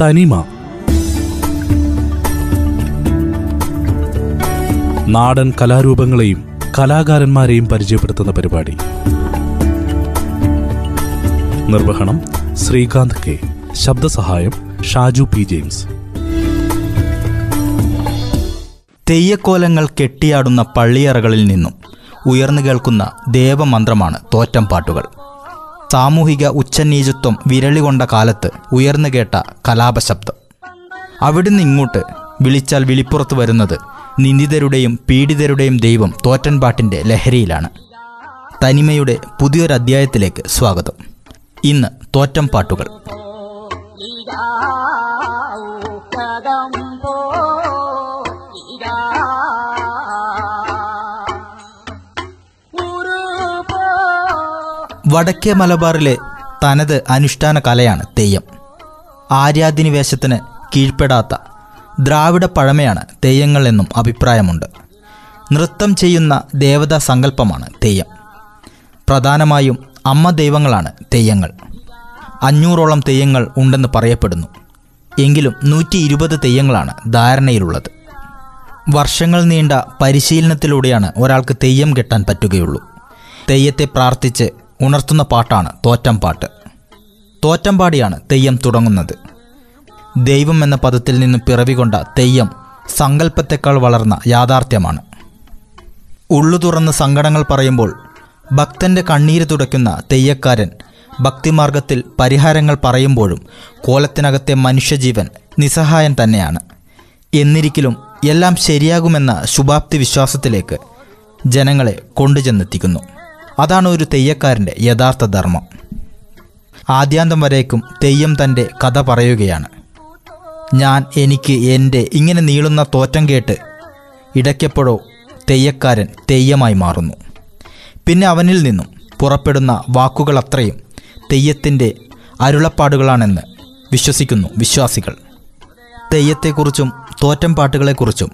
തനിമ. നാടൻ കലാരൂപങ്ങളെയും കലാകാരന്മാരെയും പരിചയപ്പെടുത്തുന്ന പരിപാടി. നിർവഹണം ശ്രീകാന്ത് കെ. ശബ്ദസഹായം ഷാജു പി ജെയിംസ്. തെയ്യക്കോലങ്ങൾ കെട്ടിയാടുന്ന പള്ളിയറകളിൽ നിന്നും ഉയർന്നു കേൾക്കുന്ന ദേവമന്ത്രമാണ് തോറ്റംപാട്ടുകൾ. സാമൂഹിക ഉച്ചനീചത്വം വിരളികൊണ്ട കാലത്ത് ഉയർന്നു കേട്ട കലാപശബ്ദം. അവിടുന്ന് ഇങ്ങോട്ട് വിളിച്ചാൽ വിളിപ്പുറത്ത് വരുന്നത് നിന്ദിതരുടെയും പീഡിതരുടെയും ദൈവം തോറ്റൻപാട്ടിൻ്റെ ലഹരിയിലാണ്. തനിമയുടെ പുതിയൊരധ്യായത്തിലേക്ക് സ്വാഗതം. ഇന്ന് തോറ്റംപാട്ടുകൾ. വടക്കേ മലബാറിലെ തനത് അനുഷ്ഠാന കലയാണ് തെയ്യം. ആര്യാധിനിവേശത്തിന് കീഴ്പ്പെടാത്ത ദ്രാവിഡ പഴമയാണ് തെയ്യങ്ങൾ എന്നും അഭിപ്രായമുണ്ട്. നൃത്തം ചെയ്യുന്ന ദേവതാ സങ്കല്പമാണ് തെയ്യം. പ്രധാനമായും അമ്മ ദൈവങ്ങളാണ് തെയ്യങ്ങൾ. 500ഓളം തെയ്യങ്ങൾ ഉണ്ടെന്ന് പറയപ്പെടുന്നു. എങ്കിലും 120 തെയ്യങ്ങളാണ് ധാരണയിലുള്ളത്. വർഷങ്ങൾ നീണ്ട പരിശീലനത്തിലൂടെയാണ് ഒരാൾക്ക് തെയ്യം കെട്ടാൻ പറ്റുകയുള്ളൂ. തെയ്യത്തെ പ്രാർത്ഥിച്ച് ഉണർത്തുന്ന പാട്ടാണ് തോറ്റംപാട്ട്. തോറ്റംപാടിയാണ് തെയ്യം തുടങ്ങുന്നത്. ദൈവം എന്ന പദത്തിൽ നിന്ന് പിറവികൊണ്ട തെയ്യം സങ്കല്പത്തെക്കാൾ വളർന്ന യാഥാർത്ഥ്യമാണ്. ഉള്ളു തുറന്ന് സങ്കടങ്ങൾ പറയുമ്പോൾ ഭക്തൻ്റെ കണ്ണീര് തുടയ്ക്കുന്ന തെയ്യക്കാരൻ ഭക്തിമാർഗത്തിൽ പരിഹാരങ്ങൾ പറയുമ്പോഴും കോലത്തിനകത്തെ മനുഷ്യജീവൻ നിസ്സഹായൻ തന്നെയാണ്. എന്നിരിക്കലും എല്ലാം ശരിയാകുമെന്ന ശുഭാപ്തി വിശ്വാസത്തിലേക്ക് ജനങ്ങളെ കൊണ്ടുചെന്നെത്തിക്കുന്നു. അതാണ് ഒരു തെയ്യക്കാരൻ്റെ യഥാർത്ഥ ധർമ്മം. ആദ്യാന്തം വരേക്കും തെയ്യം തൻ്റെ കഥ പറയുകയാണ്. ഞാൻ, എനിക്ക്, എൻ്റെ ഇങ്ങനെ നീളുന്ന തോറ്റം കേട്ട് ഇടയ്ക്കെപ്പോഴോ തെയ്യക്കാരൻ തെയ്യമായി മാറുന്നു. പിന്നെ അവനിൽ നിന്നും പുറപ്പെടുന്ന വാക്കുകളത്രയും തെയ്യത്തിൻ്റെ അരുളപ്പാടുകളാണെന്ന് വിശ്വസിക്കുന്നു വിശ്വാസികൾ. തെയ്യത്തെക്കുറിച്ചും തോറ്റം പാട്ടുകളെക്കുറിച്ചും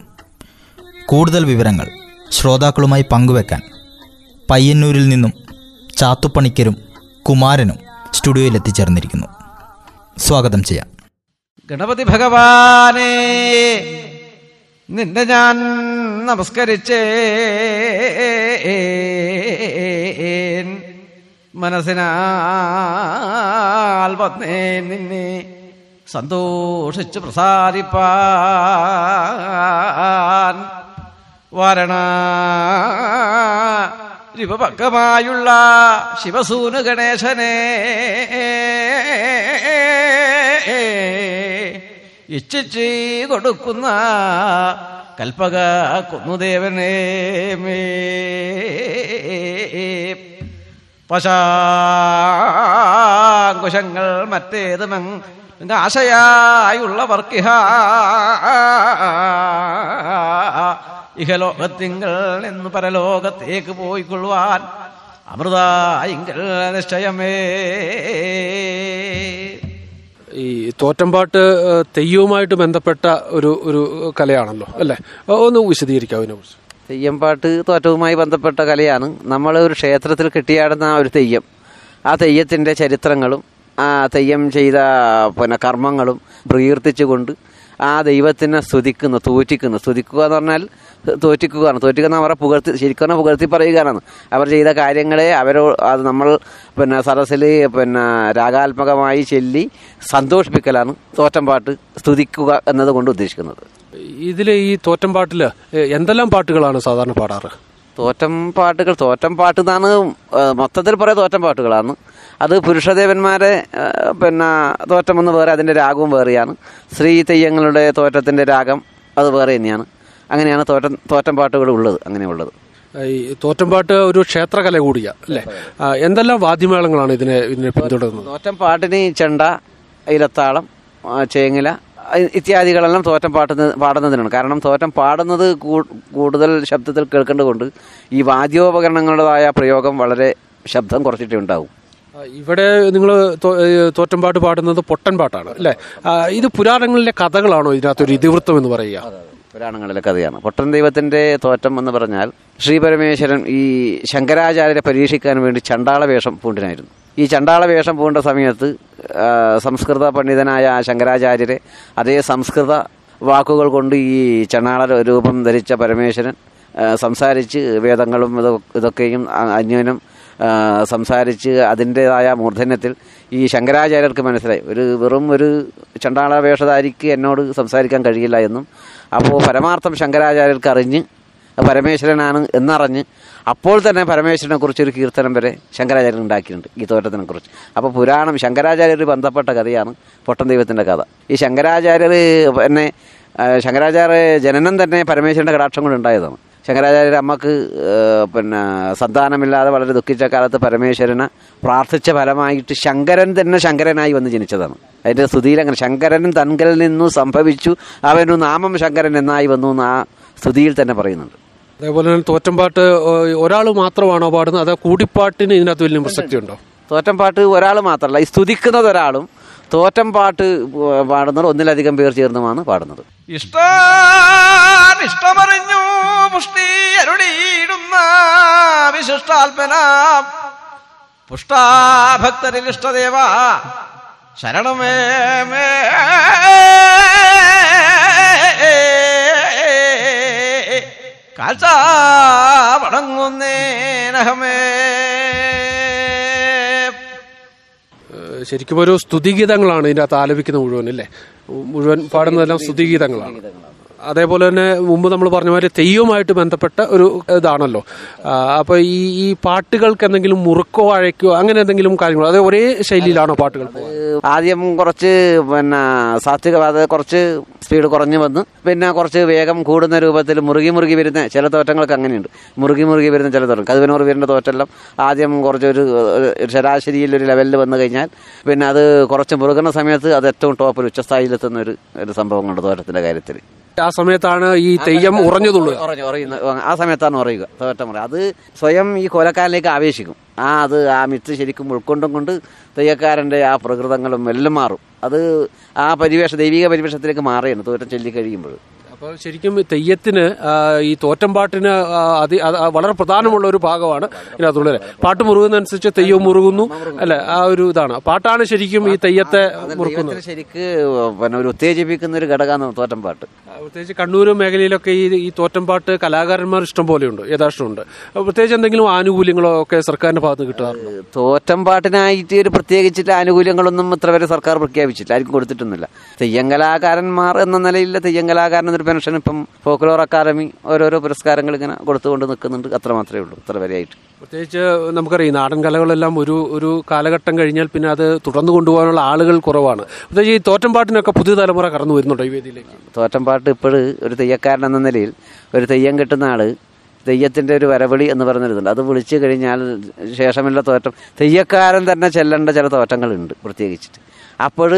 കൂടുതൽ വിവരങ്ങൾ ശ്രോതാക്കളുമായി പങ്കുവെക്കാൻ പയ്യന്നൂരിൽ നിന്നും ചാത്തുപ്പണിക്കരും കുമാരനും സ്റ്റുഡിയോയിൽ എത്തിച്ചേർന്നിരിക്കുന്നു. സ്വാഗതം ചെയ്യാം. ഗണപതി ഭഗവാനേ, നിന്നെ ഞാൻ നമസ്കരിച്ചേ. മനസ്സിനാൽ വന്നേ നിന്നെ സന്തോഷിച്ചു പ്രസാദിപ്പാൻ. വരണ രൂപഭക്തമായുള്ള ശിവസൂനു ഗണേശനെ ഇച്ഛിച്ച് കൊടുക്കുന്ന കൽപ്പക കുന്നുദേവനെ പശാങ്കുശങ്ങൾ മറ്റേതുമെന്ന് ആശയായുള്ളവർക്കിഹ ഇഹലോകത്തിങ്കൾ എന്ന് പരലോകത്തേക്ക് പോയിക്കൊള്ളുവാൻ അമൃതായിങ്കൾ നിശ്ചയമേ. ഈ തോറ്റംപാട്ട് തെയ്യവുമായിട്ട് ബന്ധപ്പെട്ട ഒരു കലയാണല്ലോ അല്ലേ? ഒന്ന് വിശദീകരിക്കാം അതിനെക്കുറിച്ച്. തെയ്യംപാട്ട് തോറ്റവുമായി ബന്ധപ്പെട്ട കലയാണ്. നമ്മൾ ഒരു ക്ഷേത്രത്തിൽ കെട്ടിയാടുന്ന ഒരു തെയ്യം, ആ തെയ്യത്തിൻ്റെ ചരിത്രങ്ങളും ആ തെയ്യം ചെയ്ത കർമ്മങ്ങളും പ്രകീർത്തിച്ചുകൊണ്ട് ആ ദൈവത്തിനെ സ്തുതിക്കുക എന്ന് പറഞ്ഞാൽ തോറ്റിക്കുകയാണ് അവരെ പുകഴ്ത്തി, ശരിക്കും പുകഴ്ത്തി പറയുകയാണ്. അവർ ചെയ്ത കാര്യങ്ങളെ അത് നമ്മൾ സരസിൽ രാഗാത്മകമായി ചൊല്ലി സന്തോഷിപ്പിക്കലാണ് തോറ്റംപാട്ട് സ്തുതിക്കുക എന്നത് കൊണ്ട് ഉദ്ദേശിക്കുന്നത്. ഇതിൽ ഈ തോറ്റംപാട്ടിൽ എന്തെല്ലാം പാട്ടുകളാണ് സാധാരണ പാടാറ്? തോറ്റംപാട്ട് എന്നാണ് മൊത്തത്തിൽ പറയാം. തോറ്റംപാട്ടുകളാണ് അത്. പുരുഷദേവന്മാരെ തോറ്റമെന്ന് വേറെ, അതിൻ്റെ രാഗവും വേറെയാണ്. സ്ത്രീ തെയ്യങ്ങളുടെ തോറ്റത്തിൻ്റെ രാഗം അത് വേറെ തന്നെയാണ്. അങ്ങനെയാണ് തോറ്റംപാട്ടുകൾ ഉള്ളത്. അങ്ങനെയുള്ളത് ഈ തോറ്റംപാട്ട് ഒരു ക്ഷേത്രകല കൂടിയാണ് അല്ലേ? എന്തെല്ലാം വാദ്യമേളങ്ങളാണ് ഇതിനെ പിന്തുടരുന്നത്? തോറ്റംപാട്ടിന് ചെണ്ട, ഇലത്താളം, ചേങ്ങില ഇത്യാദികളെല്ലാം തോറ്റം പാടുന്നതിനാണ്. കാരണം തോറ്റം പാടുന്നത് കൂടുതൽ ശബ്ദത്തിൽ കേൾക്കേണ്ടതുകൊണ്ട് ഈ വാദ്യോപകരണങ്ങളുടേതായ പ്രയോഗം വളരെ ശബ്ദം കുറച്ചിട്ടേ ഉണ്ടാവും. ഇവിടെ നിങ്ങൾ തോറ്റംപാട്ട് പാടുന്നത് പൊട്ടൻ പാട്ടാണ് അല്ലേ? ഇത് പുരാണങ്ങളിലെ കഥകളാണോ ഇതിനകത്തൊരു ഇതിവൃത്തം എന്ന് പറയുക? പുരാണങ്ങളിലെ കഥയാണ്. പൊട്ടൻ ദൈവത്തിൻ്റെ തോറ്റം എന്ന് പറഞ്ഞാൽ ശ്രീപരമേശ്വരൻ ഈ ശങ്കരാചാര്യരെ പരീക്ഷിക്കാൻ വേണ്ടി ചണ്ടാള വേഷം പൂണ്ടിനായിരുന്നു. ഈ ചണ്ടാള വേഷം പൂണ്ട സമയത്ത് സംസ്കൃത പണ്ഡിതനായ ശങ്കരാചാര്യരെ അതേ സംസ്കൃത വാക്കുകൾ കൊണ്ട് ഈ ചണ്ടാള രൂപം ധരിച്ച പരമേശ്വരൻ സംസാരിച്ച് വേദങ്ങളും ഇതൊക്കെയും അന്യോന്യം സംസാരിച്ച് അതിൻ്റേതായ മൂർധന്യത്തിൽ ഈ ശങ്കരാചാര്യർക്ക് മനസ്സിലായി, ഒരു വെറും ഒരു ചണ്ടാള വേഷധാരിക്ക് എന്നോട് സംസാരിക്കാൻ കഴിയില്ല എന്നും അപ്പോൾ പരമാർത്ഥം ശങ്കരാചാര്യർക്ക് അറിഞ്ഞ് പരമേശ്വരനാണ് എന്നറിഞ്ഞ് അപ്പോൾ തന്നെ പരമേശ്വരനെ കുറിച്ചൊരു കീർത്തനം വരെ ശങ്കരാചാര്യൻ ഉണ്ടാക്കിയിട്ടുണ്ട് ഈ തോറ്റത്തിനെ കുറിച്ച്. അപ്പോൾ പുരാണം ശങ്കരാചാര്യർ ബന്ധപ്പെട്ട കഥയാണ് പൊട്ടൻ ദൈവത്തിൻ്റെ കഥ. ഈ ശങ്കരാചാര്യർ എന്നെ ശങ്കരാചാര്യ ജനനം തന്നെ പരമേശ്വരൻ്റെ കടാക്ഷം കൊണ്ട് ഉണ്ടായതാണ്. ശങ്കരാചാര്യർ അമ്മക്ക് സന്താനമില്ലാതെ വളരെ ദുഃഖിച്ച കാലത്ത് പരമേശ്വരനെ പ്രാർത്ഥിച്ച ഫലമായിട്ട് ശങ്കരൻ തന്നെ ശങ്കരനായി വന്ന് ജനിച്ചതാണ്. അതിൻ്റെ സ്തുതിയിലങ്ങനെ ശങ്കരനും തങ്കൽ നിന്നു സംഭവിച്ചു അവനു നാമം ശങ്കരൻ എന്നായി വന്നു എന്ന് ആ സ്തുതിയിൽ തന്നെ പറയുന്നുണ്ട്. അതേപോലെ തന്നെ തോറ്റംപാട്ട് ഒരാൾ മാത്രമാണോ പാടുന്നത്, അതോ കൂടിപ്പാട്ടിന് ഇതിനകത്ത് വലിയ പ്രസക്തിയുണ്ടോ? തോറ്റംപാട്ട് ഒരാൾ മാത്രമല്ല, ഈ സ്തുതിക്കുന്നതൊരാളും തോറ്റം പാട്ട് പാടുന്നത് ഒന്നിലധികം പേർ ചേർന്നുമാണ് പാടുന്നത്. ഇഷ്ടമറിഞ്ഞു പുഷ്ടി അരുളിയിടുന്ന വിശിഷ്ടാത്മന പുഷ്ടാഭക്തരിൽ ഇഷ്ടദേവ ശരണമേ മേ കാഴ്ച വണങ്ങുന്നേനഹമേ. ശരിക്കും ഒരു സ്തുതിഗീതങ്ങളാണ് ഇതിനകത്ത് ആലപിക്കുന്ന മുഴുവനല്ലേ, മുഴുവൻ പാടുന്നതെല്ലാം സ്തുതിഗീതങ്ങളാണ്. അതേപോലെ തന്നെ മുമ്പ് നമ്മൾ പറഞ്ഞ പോലെ തെയ്യവുമായിട്ട് ബന്ധപ്പെട്ട ഒരു ഇതാണല്ലോ. അപ്പോൾ ഈ പാട്ടുകൾക്ക് എന്തെങ്കിലും മുറുക്കോ അഴയ്ക്കോ അങ്ങനെ എന്തെങ്കിലും കാര്യങ്ങളോ, അത് ഒരേ ശൈലിയിലാണോ പാട്ടുകൾ? ആദ്യം കുറച്ച് സാത്വികവാദ കുറച്ച് സ്പീഡ് കുറഞ്ഞു വന്ന് പിന്നെ കുറച്ച് വേഗം കൂടുന്ന രൂപത്തിൽ മുറുകി വരുന്ന ചില തോറ്റങ്ങൾക്ക് അങ്ങനെയുണ്ട്. മുറുകി വരുന്ന ചില തോറ്റം കതുവനൂർ വീരൻ്റെ തോറ്റെല്ലാം ആദ്യം കുറച്ചൊരു ശരാശരിയിൽ ഒരു ലെവലിൽ വന്നു കഴിഞ്ഞാൽ പിന്നെ അത് കുറച്ച് മുറുകുന്ന സമയത്ത് അത് ഏറ്റവും ടോപ്പിൽ ഉച്ചസ്ഥായിലെത്തുന്ന ഒരു സംഭവങ്ങളുണ്ട് തോറ്റത്തിൻ്റെ കാര്യത്തിൽ. ആ സമയത്താണ് ഈ തെയ്യം ഉറഞ്ഞതുള്ളൂ, ആ സമയത്താണ് ഉറയുക തോറ്റം. അത് സ്വയം ഈ കൊലക്കാരനിലേക്ക് ആവേശിക്കും. ആ മിത്ത് ശരിക്കും ഉൾക്കൊണ്ടും കൊണ്ട് തെയ്യക്കാരൻ്റെ ആ പ്രകൃതങ്ങളും എല്ലാം മാറും. അത് ആ പരിവേഷം ദൈവിക പരിവേഷത്തിലേക്ക് മാറുകയാണ് തോറ്റം ചൊല്ലി കഴിയുമ്പോൾ. അപ്പോൾ ശരിക്കും തെയ്യത്തിന് ഈ തോറ്റംപാട്ടിന് വളരെ പ്രധാനമുള്ള ഒരു ഭാഗമാണ് ഇതിനകത്തുള്ളത്. പാട്ട് മുറുകുന്നതനുസരിച്ച് തെയ്യം മുറുകുന്നു അല്ലെ, ആ ഒരു ഇതാണ്. പാട്ടാണ് ശരിക്കും ഈ തെയ്യത്തെ മുറുക്കുന്നത്. ശരിക്ക് പിന്നെ ഒരു ഉത്തേജിപ്പിക്കുന്ന ഒരു ഘടകമാണ് തോറ്റംപാട്ട്. പ്രത്യേകിച്ച് കണ്ണൂർ മേഖലയിലൊക്കെ ഈ തോറ്റംപാട്ട് കലാകാരന്മാർ ഇഷ്ടം പോലെയുണ്ട്, യഥാർത്ഥമുണ്ട്. പ്രത്യേകിച്ച് എന്തെങ്കിലും ആനുകൂല്യങ്ങളോ ഒക്കെ സർക്കാരിന്റെ ഭാഗത്ത് കിട്ടാറുണ്ട്? തോറ്റംപാട്ടിനായിട്ട് ഒരു പ്രത്യേകിച്ചിട്ട് ആനുകൂല്യങ്ങളൊന്നും ഇത്ര വരെ സർക്കാർ പ്രഖ്യാപിച്ചിട്ടില്ല, ആർക്കും കൊടുത്തിട്ടൊന്നുമില്ല. തെയ്യം കലാകാരന്മാർ എന്ന നിലയിൽ തെയ്യം കലാകാരൻ പെൻഷൻ ഇപ്പം ഫോക്ലോർ അക്കാദമി ഓരോരോ പുരസ്കാരങ്ങൾ ഇങ്ങനെ കൊടുത്തുകൊണ്ട് നിൽക്കുന്നുണ്ട്, അത്ര മാത്രമേ ഉള്ളൂ, അത്ര വരെയായിട്ട്. പ്രത്യേകിച്ച് നമുക്കറിയാം നാടൻ കലകളെല്ലാം ഒരു കാലഘട്ടം കഴിഞ്ഞാൽ പിന്നെ അത് തുടർന്ന് കൊണ്ടുപോകാനുള്ള ആളുകൾ കുറവാണ്. പ്രത്യേകിച്ച് ഈ തോറ്റംപാട്ടിനൊക്കെ പുതിയ തലമുറ കടന്നു വരുന്നുണ്ടോ ഈ വേദിയിലേക്ക്? തോറ്റംപാട്ട് ഇപ്പോൾ ഒരു തെയ്യക്കാരൻ എന്ന നിലയിൽ ഒരു തെയ്യം കിട്ടുന്ന ആള് തെയ്യത്തിൻ്റെ ഒരു വരവിളി എന്ന് പറഞ്ഞിരുന്നുണ്ട്, അത് വിളിച്ചു കഴിഞ്ഞാൽ ശേഷമുള്ള തോറ്റം തെയ്യക്കാരൻ തന്നെ ചെല്ലേണ്ട ചില തോറ്റങ്ങളുണ്ട് പ്രത്യേകിച്ചിട്ട്. അപ്പോൾ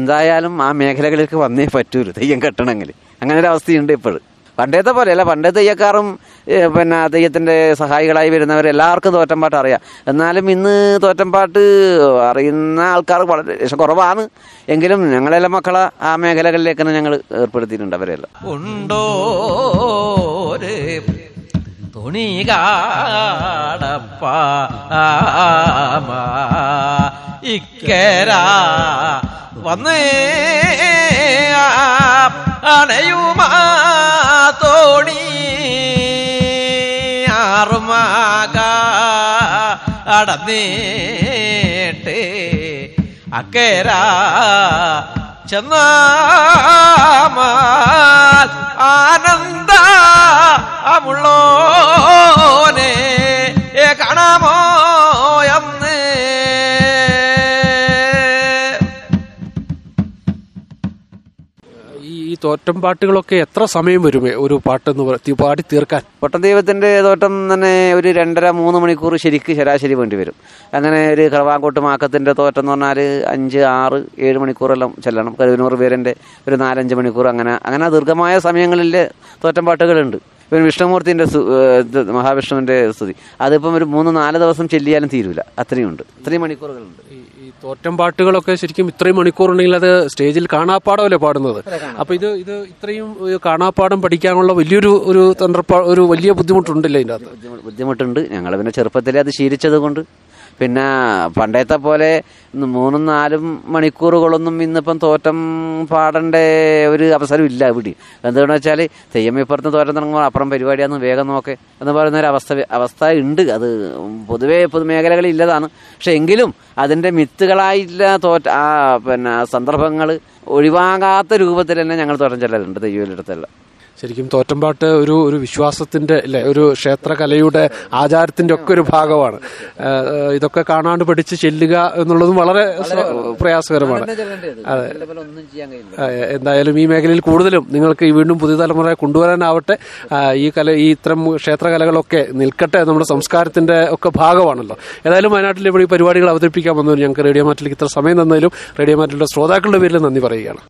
എന്തായാലും ആ മേഖലകളിലേക്ക് വന്നേ പറ്റൂലൂ തെയ്യം കെട്ടണമെങ്കിൽ. അങ്ങനെ ഒരു അവസ്ഥയുണ്ട് ഇപ്പോൾ. പണ്ടത്തെ പോലെയല്ല, പണ്ടേ തെയ്യക്കാരും പിന്നെ തെയ്യത്തിൻ്റെ സഹായികളായി വരുന്നവർ എല്ലാവർക്കും തോറ്റംപാട്ട് അറിയാം. എന്നാലും ഇന്ന് തോറ്റംപാട്ട് അറിയുന്ന ആൾക്കാർ വളരെ കുറവാണ്. എങ്കിലും ഞങ്ങളെല്ലാം മക്കളെ ആ മേഖലകളിലേക്ക് തന്നെ ഞങ്ങൾ ഏർപ്പെടുത്തിയിട്ടുണ്ട് അവരെല്ലാം. അണയുമാ തോണി ആറുമാക അടന്നേട്ട് അക്കേര ചെന്ന ആനന്ദ അമുള്ളോനെ കാണാമോ എന്ന് തോറ്റം പാട്ടുകളൊക്കെ എത്ര സമയം വരും ഒരു പാട്ടെന്ന് പാടി തീർക്കാൻ? പൊട്ടൻ ദൈവത്തിൻ്റെ തോറ്റം തന്നെ ഒരു 2.5-3 മണിക്കൂർ ശരിക്ക് ശരാശരി വേണ്ടി വരും. അങ്ങനെ ഒരു കറവാങ്കോട്ട് മാക്കത്തിൻ്റെ തോറ്റം എന്ന് പറഞ്ഞാൽ 5-6-7 മണിക്കൂറെല്ലാം ചെല്ലണം. കരുവനൂർ വീരൻ്റെ ഒരു 4-5 മണിക്കൂർ അങ്ങനെ ദീർഘമായ സമയങ്ങളിലെ തോറ്റം പാട്ടുകളുണ്ട്. ഇപ്പം വിഷ്ണുമൂർത്തിൻ്റെ മഹാവിഷ്ണുവിൻ്റെ സ്തുതി അതിപ്പം ഒരു 3-4 ദിവസം ചെല്ലിയാലും തീരൂല, അത്രയുണ്ട്, അത്രയും മണിക്കൂറുകളുണ്ട്. ഈ തോറ്റംപാട്ടുകളൊക്കെ ശരിക്കും ഇത്രയും മണിക്കൂറുണ്ടെങ്കിൽ അത് സ്റ്റേജിൽ കാണാപ്പാടമല്ലേ പാടുന്നത്. അപ്പം ഇത് ഇത്രയും കാണാപ്പാടം പഠിക്കാനുള്ള വലിയൊരു ഒരു വലിയ ബുദ്ധിമുട്ടുണ്ടല്ലേ ഇതിൻ്റെ അകത്ത്? ബുദ്ധിമുട്ടുണ്ട്. ഞങ്ങൾ പിന്നെ ചെറുപ്പത്തിലെ അത് ശീലിച്ചത് കൊണ്ട് പിന്നെ പണ്ടത്തെ പോലെ 3-4 മണിക്കൂറുകളൊന്നും ഇന്നിപ്പം തോറ്റം പാടേണ്ട ഒരു അവസരം ഇല്ല ഇവിടെ. എന്തുകൊണ്ടെന്ന് വെച്ചാൽ തെയ്യമ്മിപ്പുറത്ത് തോറ്റം തുടങ്ങുമ്പോൾ അപ്പുറം പരിപാടിയാണെന്ന് വേഗം നോക്കേ എന്ന് പറയുന്നൊരു അവസ്ഥ ഉണ്ട്. അത് പൊതുവേ പൊതുമേഖലകളിൽ ഇല്ലതാണ്. പക്ഷെ എങ്കിലും അതിൻ്റെ മിത്തുകളായിട്ടുള്ള പിന്നെ സന്ദർഭങ്ങൾ ഒഴിവാകാത്ത രൂപത്തിൽ തന്നെ ഞങ്ങൾ തോറ്റം ചെല്ലലുണ്ട് തെയ്യൂരിടത്തെല്ലാം. ശരിക്കും തോറ്റംപാട്ട് ഒരു വിശ്വാസത്തിന്റെ അല്ലെ, ഒരു ക്ഷേത്രകലയുടെ ആചാരത്തിന്റെ ഒക്കെ ഒരു ഭാഗമാണ്. ഇതൊക്കെ കാണാണ്ട് പഠിച്ച് ചെല്ലുക എന്നുള്ളതും വളരെ പ്രയാസകരമാണ്. അതെ, എന്തായാലും ഈ മേഖലയിൽ കൂടുതലും നിങ്ങൾക്ക് ഈ വീണ്ടും പുതിയ തലമുറയെ കൊണ്ടുവരാനാവട്ടെ. ഈ ഇത്തരം ക്ഷേത്രകലകളൊക്കെ നിൽക്കട്ടെ, നമ്മുടെ സംസ്കാരത്തിന്റെ ഒക്കെ ഭാഗമാണല്ലോ. ഏതായാലും വയനാട്ടിൽ ഇവിടെ ഈ പരിപാടികൾ അവതരിപ്പിക്കാൻ വന്നതിന് ഞങ്ങൾക്ക് റേഡിയോ മാറ്റിലേക്ക് ഇത്ര സമയം തന്നതിലും റേഡിയോ മാറ്റിലെ ശ്രോതാക്കളുടെ പേരിൽ നന്ദി പറയുകയാണ്.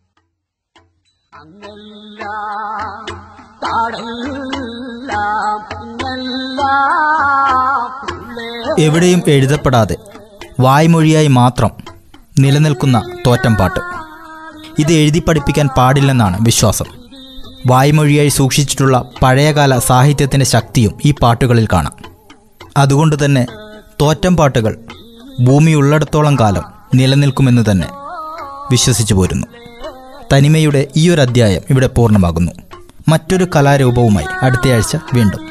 എവിടെയും എഴുതപ്പെടാതെ വായ്മൊഴിയായി മാത്രം നിലനിൽക്കുന്ന തോറ്റംപാട്ട്, ഇത് എഴുതി പഠിപ്പിക്കാൻ പാടില്ലെന്നാണ് വിശ്വാസം. വായ്മൊഴിയായി സൂക്ഷിച്ചിട്ടുള്ള പഴയകാല സാഹിത്യത്തിൻ്റെ ശക്തിയും ഈ പാട്ടുകളിൽ കാണാം. അതുകൊണ്ട് തന്നെ തോറ്റംപാട്ടുകൾ ഭൂമിയുള്ളിടത്തോളം കാലം നിലനിൽക്കുമെന്ന് തന്നെ വിശ്വസിച്ചു പോരുന്നു. തനിമയുടെ ഈ ഒരു അധ്യായം ഇവിടെ പൂർണ്ണമാകുന്നു. മറ്റൊരു കലാരൂപവുമായി അടുത്തയാഴ്ച വീണ്ടും.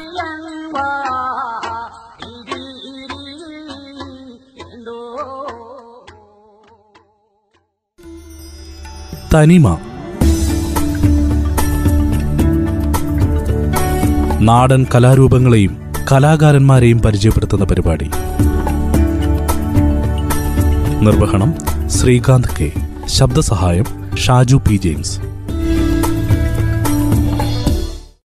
തനിമ, നാടൻ കലാരൂപങ്ങളെയും കലാകാരന്മാരെയും പരിചയപ്പെടുത്തുന്ന പരിപാടി. നിർവഹണം ശ്രീകാന്ത് കെ, ശബ്ദസഹായം ഷാജു പി ജെയിംസ്.